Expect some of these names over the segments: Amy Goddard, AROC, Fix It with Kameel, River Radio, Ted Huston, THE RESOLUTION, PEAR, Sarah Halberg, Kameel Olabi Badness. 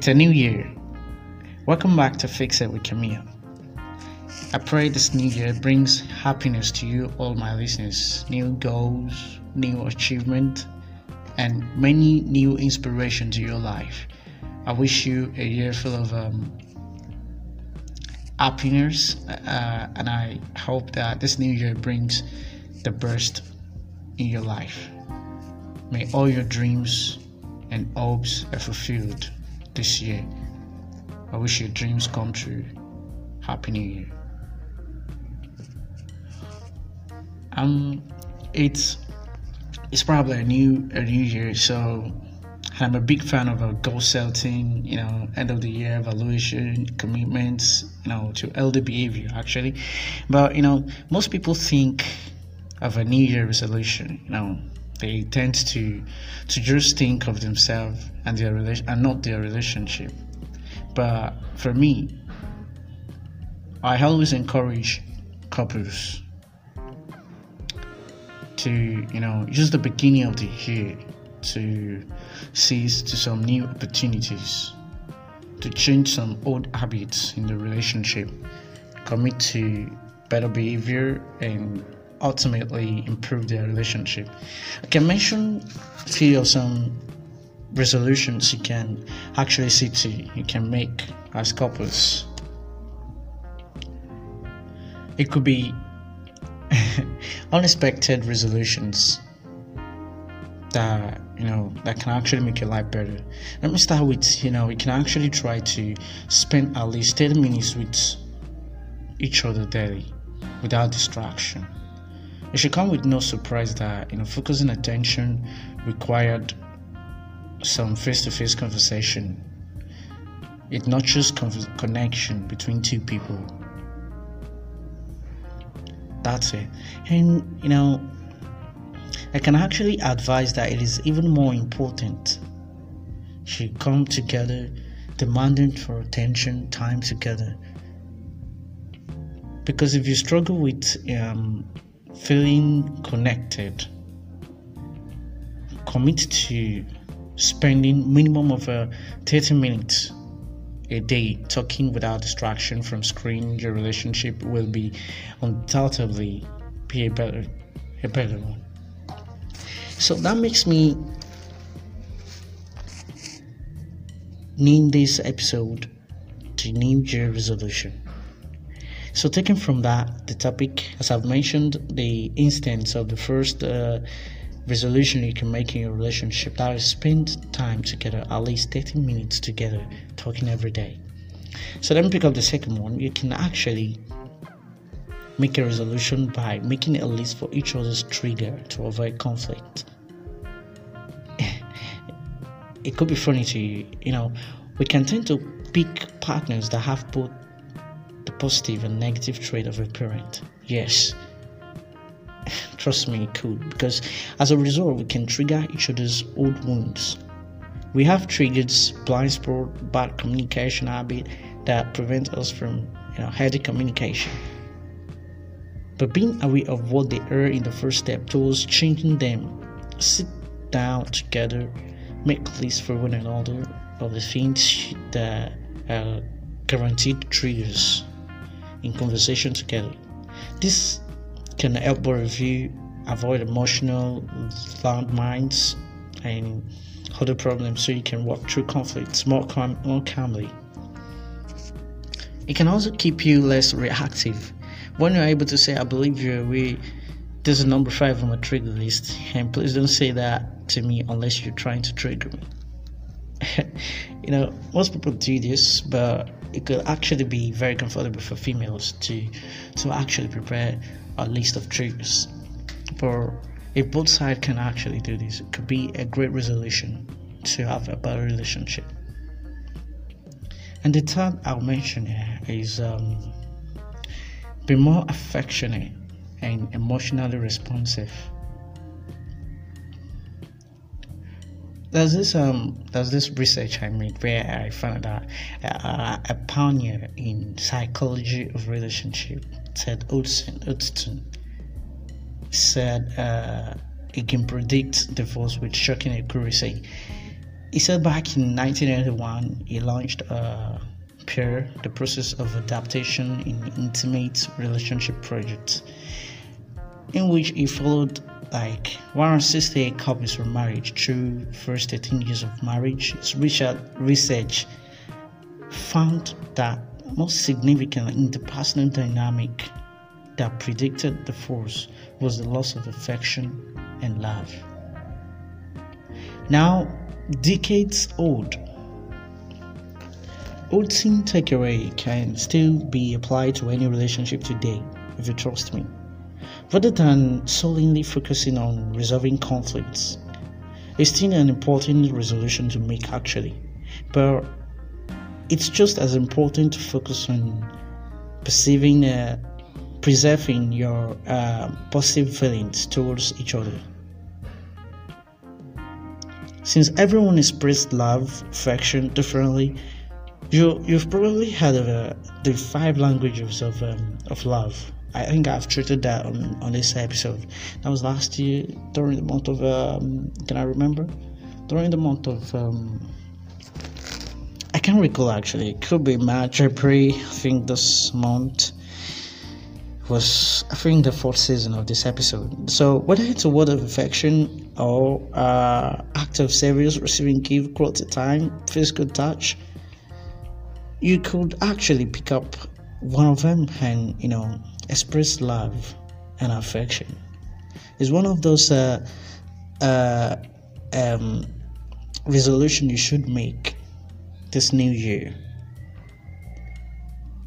It's a new year. Welcome back to Fix It with Kameel. I pray this new year brings happiness to you, all my listeners. New goals, new achievement, and many new inspirations to your life. I wish you a year full of happiness, and I hope that this new year brings the best in your life. May all your dreams and hopes are fulfilled this year. I wish your dreams come true. Happy New Year. It's probably a new year, so I'm a big fan of a goal setting, end of the year evaluation, commitments, to healthy behavior actually. But most people think of a New Year resolution, They tend to just think of themselves and their relation and not their relationship. But for me, I always encourage couples to use the beginning of the year to seize to some new opportunities, to change some old habits in the relationship, commit to better behavior, and ultimately improve their relationship. I can mention a few of some resolutions you can actually see to you can make as couples. It could be unexpected resolutions that that can actually make your life better. Let me start with we can actually try to spend at least 10 minutes with each other daily without distraction. It should come with no surprise that focusing attention required some face-to-face conversation. It nurtures connection between two people. That's it. And I can actually advise that it is even more important to come together, demanding for attention, time together. Because if you struggle with feeling connected, commit to spending minimum of 30 minutes a day talking without distraction from screen. Your relationship will be undoubtedly be a better one. So that makes me name this episode the New Year Resolution. So taking from that the topic, as I've mentioned, the instance of the first resolution you can make in your relationship, that is spend time together, at least 30 minutes together, talking every day. So let me pick up the second one. You can actually make a resolution by making a list for each other's trigger to avoid conflict. It could be funny to you, we can tend to pick partners that have both the positive and negative trait of a parent. Yes. Trust me, it could, because as a result, we can trigger each other's old wounds. We have triggers, blind spot, bad communication habit that prevent us from healthy communication. But being aware of what they are in the first step towards changing them, sit down together, make lists for one another of the things that are guaranteed triggers in conversation together. This can help but review, avoid emotional landmines and other problems, so you can walk through conflicts more calmly. It can also keep you less reactive. When you're able to say, I believe you're away, there's a number 5 on my trigger list, and please don't say that to me unless you're trying to trigger me. Most people do this, but it could actually be very comfortable for females to actually prepare a list of triggers. But if both sides can actually do this, it could be a great resolution to have a better relationship. And the third I'll mention here is be more affectionate and emotionally responsive. There's this research I made where I found out a pioneer in psychology of relationship, Ted Huston, said he can predict divorce with shocking accuracy. He said back in 1991, he launched PEAR, the process of adaptation in intimate relationship project, in which he followed like 168 couples from marriage through first 13 years of marriage. His research found that most significant interpersonal dynamic that predicted the divorce was the loss of affection and love. Now, decades old, Huston takeaway can still be applied to any relationship today, if you trust me. Rather than solely focusing on resolving conflicts, it's still an important resolution to make actually, but it's just as important to focus on preserving your positive feelings towards each other. Since everyone expresses love, affection differently, you've probably heard of the five languages of love. I think I've treated that on this episode. That was last year during the month of I can't recall actually. It could be March, April. I think this month was the fourth season of this episode. So whether it's a word of affection or act of service, receiving gift, quality time, physical touch, you could actually pick up one of them and express love and affection. It's one of those resolution you should make this new year.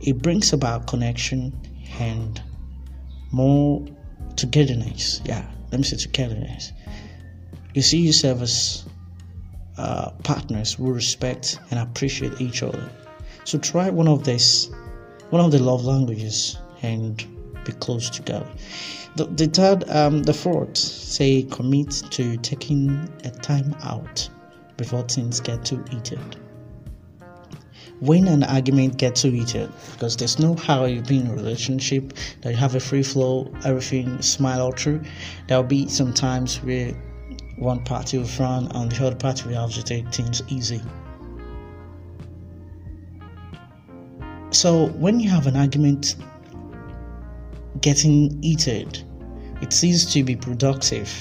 It brings about connection and more togetherness. Togetherness. You see yourself as partners who respect and appreciate each other. So try one of the love languages and be close together. The fourth, say commit to taking a time out before things get too heated. When an argument gets too heated, because there's no how you've been in a relationship that you have a free flow, everything smile all through. There'll be some times where one party will frown and the other party will have to take things easy. So when you have an argument getting heated, it seems to be productive.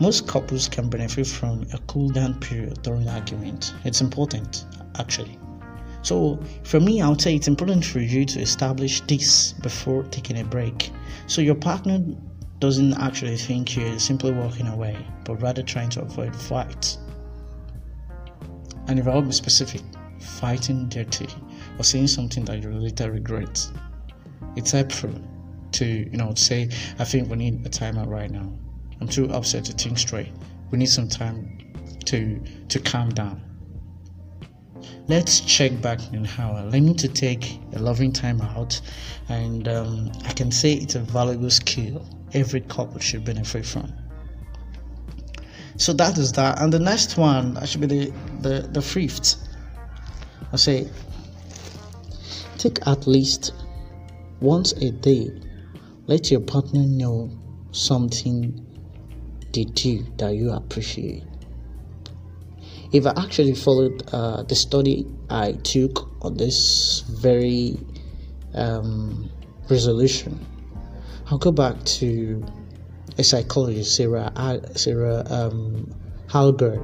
Most couples can benefit from a cool down period during argument. It's important actually. So for me, I would say it's important for you to establish this before taking a break, so your partner doesn't actually think you're simply walking away, but rather trying to avoid fights. And if I would be specific, fighting dirty or saying something that you later regret. It's helpful to say, I think we need a timeout right now. I'm too upset to think straight. We need some time to calm down. Let's check back in an hour. I need to take a loving time out, and I can say it's a valuable skill every couple should benefit from. So that is that, and the next one that should be the fifth. I say take at least once a day. Let your partner know something they do that you appreciate. If I actually followed the study I took on this very resolution, I'll go back to a psychologist, Sarah Halberg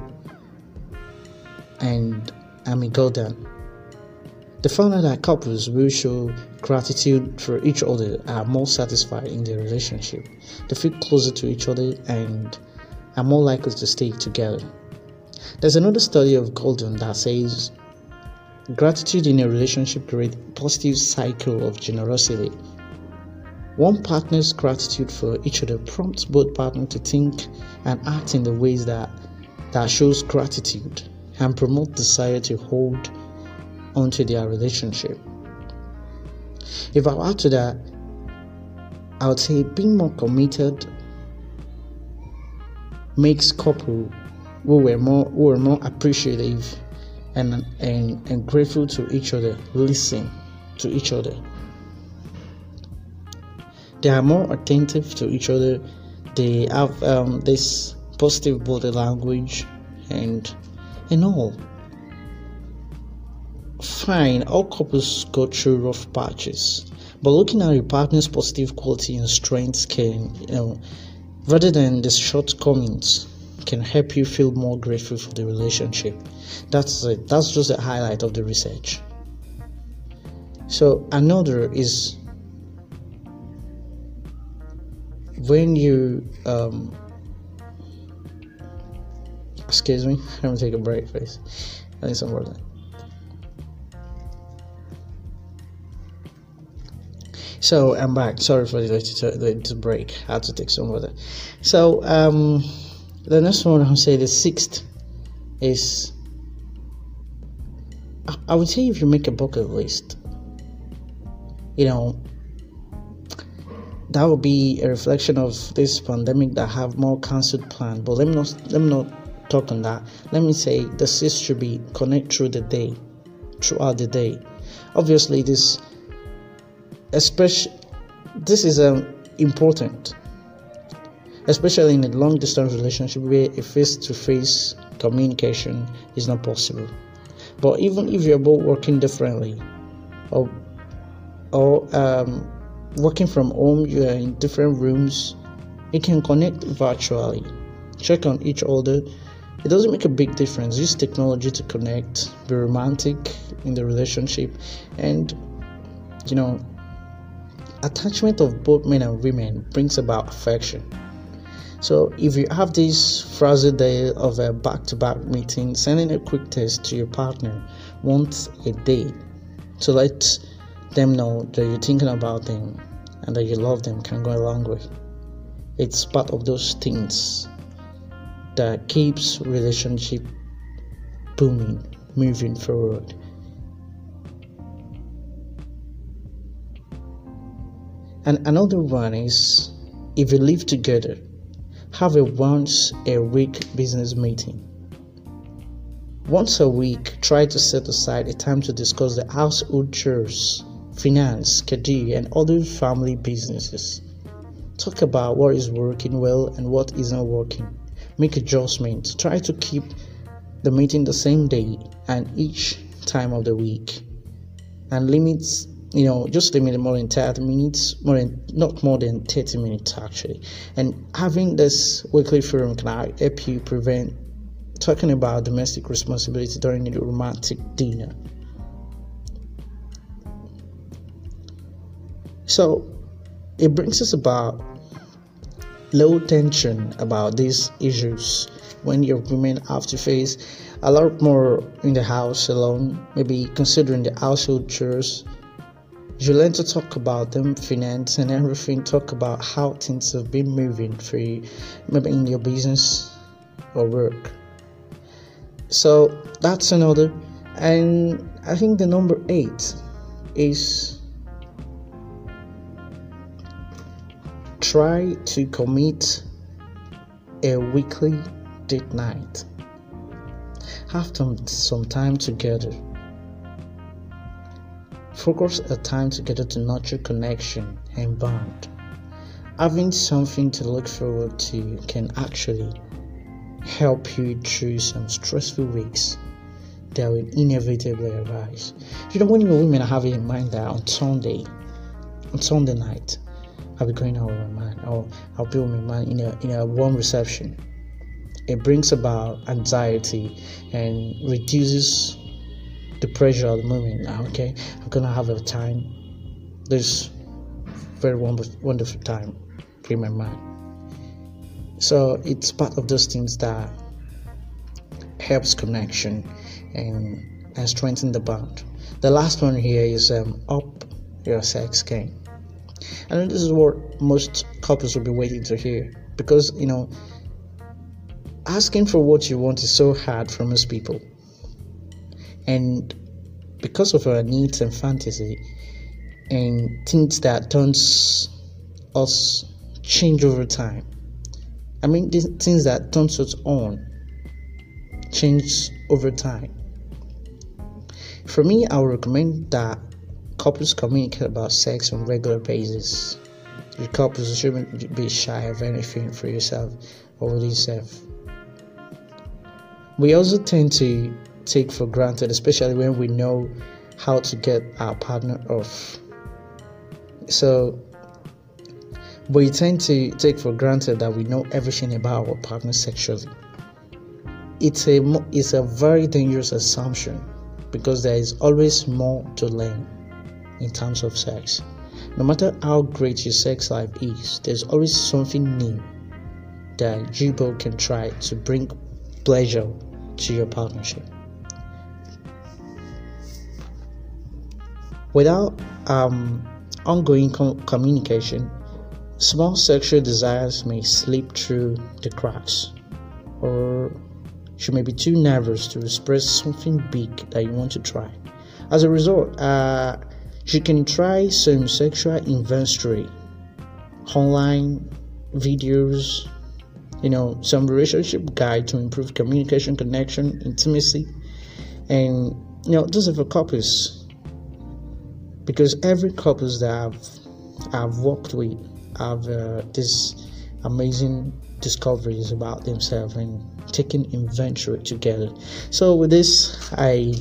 and Amy Goddard. They found out that couples who show gratitude for each other are more satisfied in their relationship. They feel closer to each other and are more likely to stay together. There's another study of Golden that says gratitude in a relationship creates a positive cycle of generosity. One partner's gratitude for each other prompts both partners to think and act in the ways that shows gratitude and promote desire to hold onto their relationship. If I add to that, I would say being more committed makes couples who were more appreciative and grateful to each other, listen to each other. They are more attentive to each other. They have this positive body language and and all. Fine, all couples go through rough patches, but looking at your partner's positive quality and strengths can, rather than the shortcomings, can help you feel more grateful for the relationship. That's it. That's just the highlight of the research. So another is when you excuse me, let me take a break first. I need some water. So I'm back. Sorry for the break. I had to take some water. So the next one, I'll say the sixth is, I would say, if you make a bucket list, that would be a reflection of this pandemic that have more cancelled plans. But let me not talk on that. Let me say the sixth should be connect throughout the day. Obviously, this is important, especially in a long-distance relationship where a face-to-face communication is not possible. But even if you're both working differently, or working from home, you are in different rooms, you can connect virtually, check on each other. It doesn't make a big difference. Use technology to connect, be romantic in the relationship, and attachment of both men and women brings about affection. So if you have this frazzled day of a back-to-back meeting, sending a quick text to your partner once a day to let them know that you're thinking about them and that you love them can go a long way. It's part of those things that keeps relationship booming, moving forward. And another one is, if you live together, have a once-a-week business meeting. Once a week, try to set aside a time to discuss the household chores, finance, career, and other family businesses. Talk about what is working well and what isn't working. Make adjustments. Try to keep the meeting the same day and each time of the week, and limits. Just limit more than 30 minutes, not more than 30 minutes actually. And having this weekly forum can help you prevent talking about domestic responsibility during a romantic dinner. So it brings us about low tension about these issues when your women have to face a lot more in the house alone, maybe considering the household chores. You learn to talk about them, finance and everything, talk about how things have been moving for you, maybe in your business or work. So that's another. And I think the number 8 is, try to commit a weekly date night. Have some time together. Focus a time together to nurture connection and bond. Having something to look forward to can actually help you through some stressful weeks that will inevitably arise. When your women have in mind that on Sunday night, I'll be going out with my man, or I'll be with my man in a warm reception, it brings about anxiety and reduces the pressure at the moment. Okay, I'm gonna have a time, this very wonderful time in my mind. So it's part of those things that helps connection and strengthen the bond. The last one here is up your sex game. I know this is what most couples will be waiting to hear, because asking for what you want is so hard for most people. And because of our needs and fantasy and things that turns us change over time. I mean, these things that turns us on change over time. For me, I would recommend that couples communicate about sex on a regular basis. Your couples shouldn't be shy of anything for yourself or with yourself. We also tend to take for granted, especially when we know how to get our partner off. So we tend to take for granted that we know everything about our partner sexually. It's a very dangerous assumption, because there is always more to learn in terms of sex. No matter how great your sex life is, there's always something new that you both can try to bring pleasure to your partnership. Without ongoing communication, small sexual desires may slip through the cracks, or you may be too nervous to express something big that you want to try. As a result, you can try some sexual inventory, online videos, some relationship guide to improve communication, connection, intimacy, and those are for couples, because every couples that I've worked with have these amazing discoveries about themselves and taking inventory together. So with this, I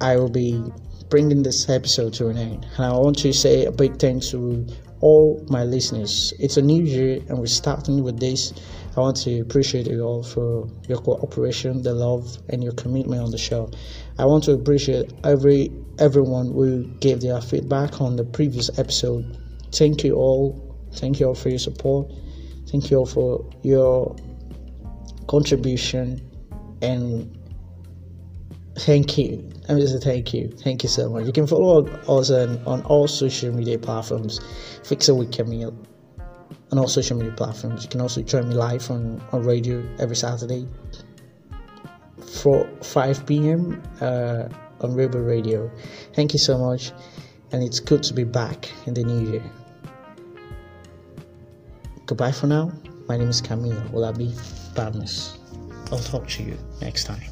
will be bringing this episode to an end, and I want to say a big thanks to all my listeners. It's a new year and we're starting with this. I want to appreciate you all for your cooperation, the love, and your commitment on the show. I want to appreciate everyone who gave their feedback on the previous episode. Thank you all. Thank you all for your support. Thank you all for your contribution, and thank you. I'm just saying thank you. Thank you so much. You can follow us on all social media platforms, Fix It with Kameel, on all social media platforms. You can also join me live on radio every Saturday for 5 p.m. On River Radio. Thank you so much, and it's good to be back in the new year. Goodbye for now. My name is Kameel Olabi Badness. I'll talk to you next time.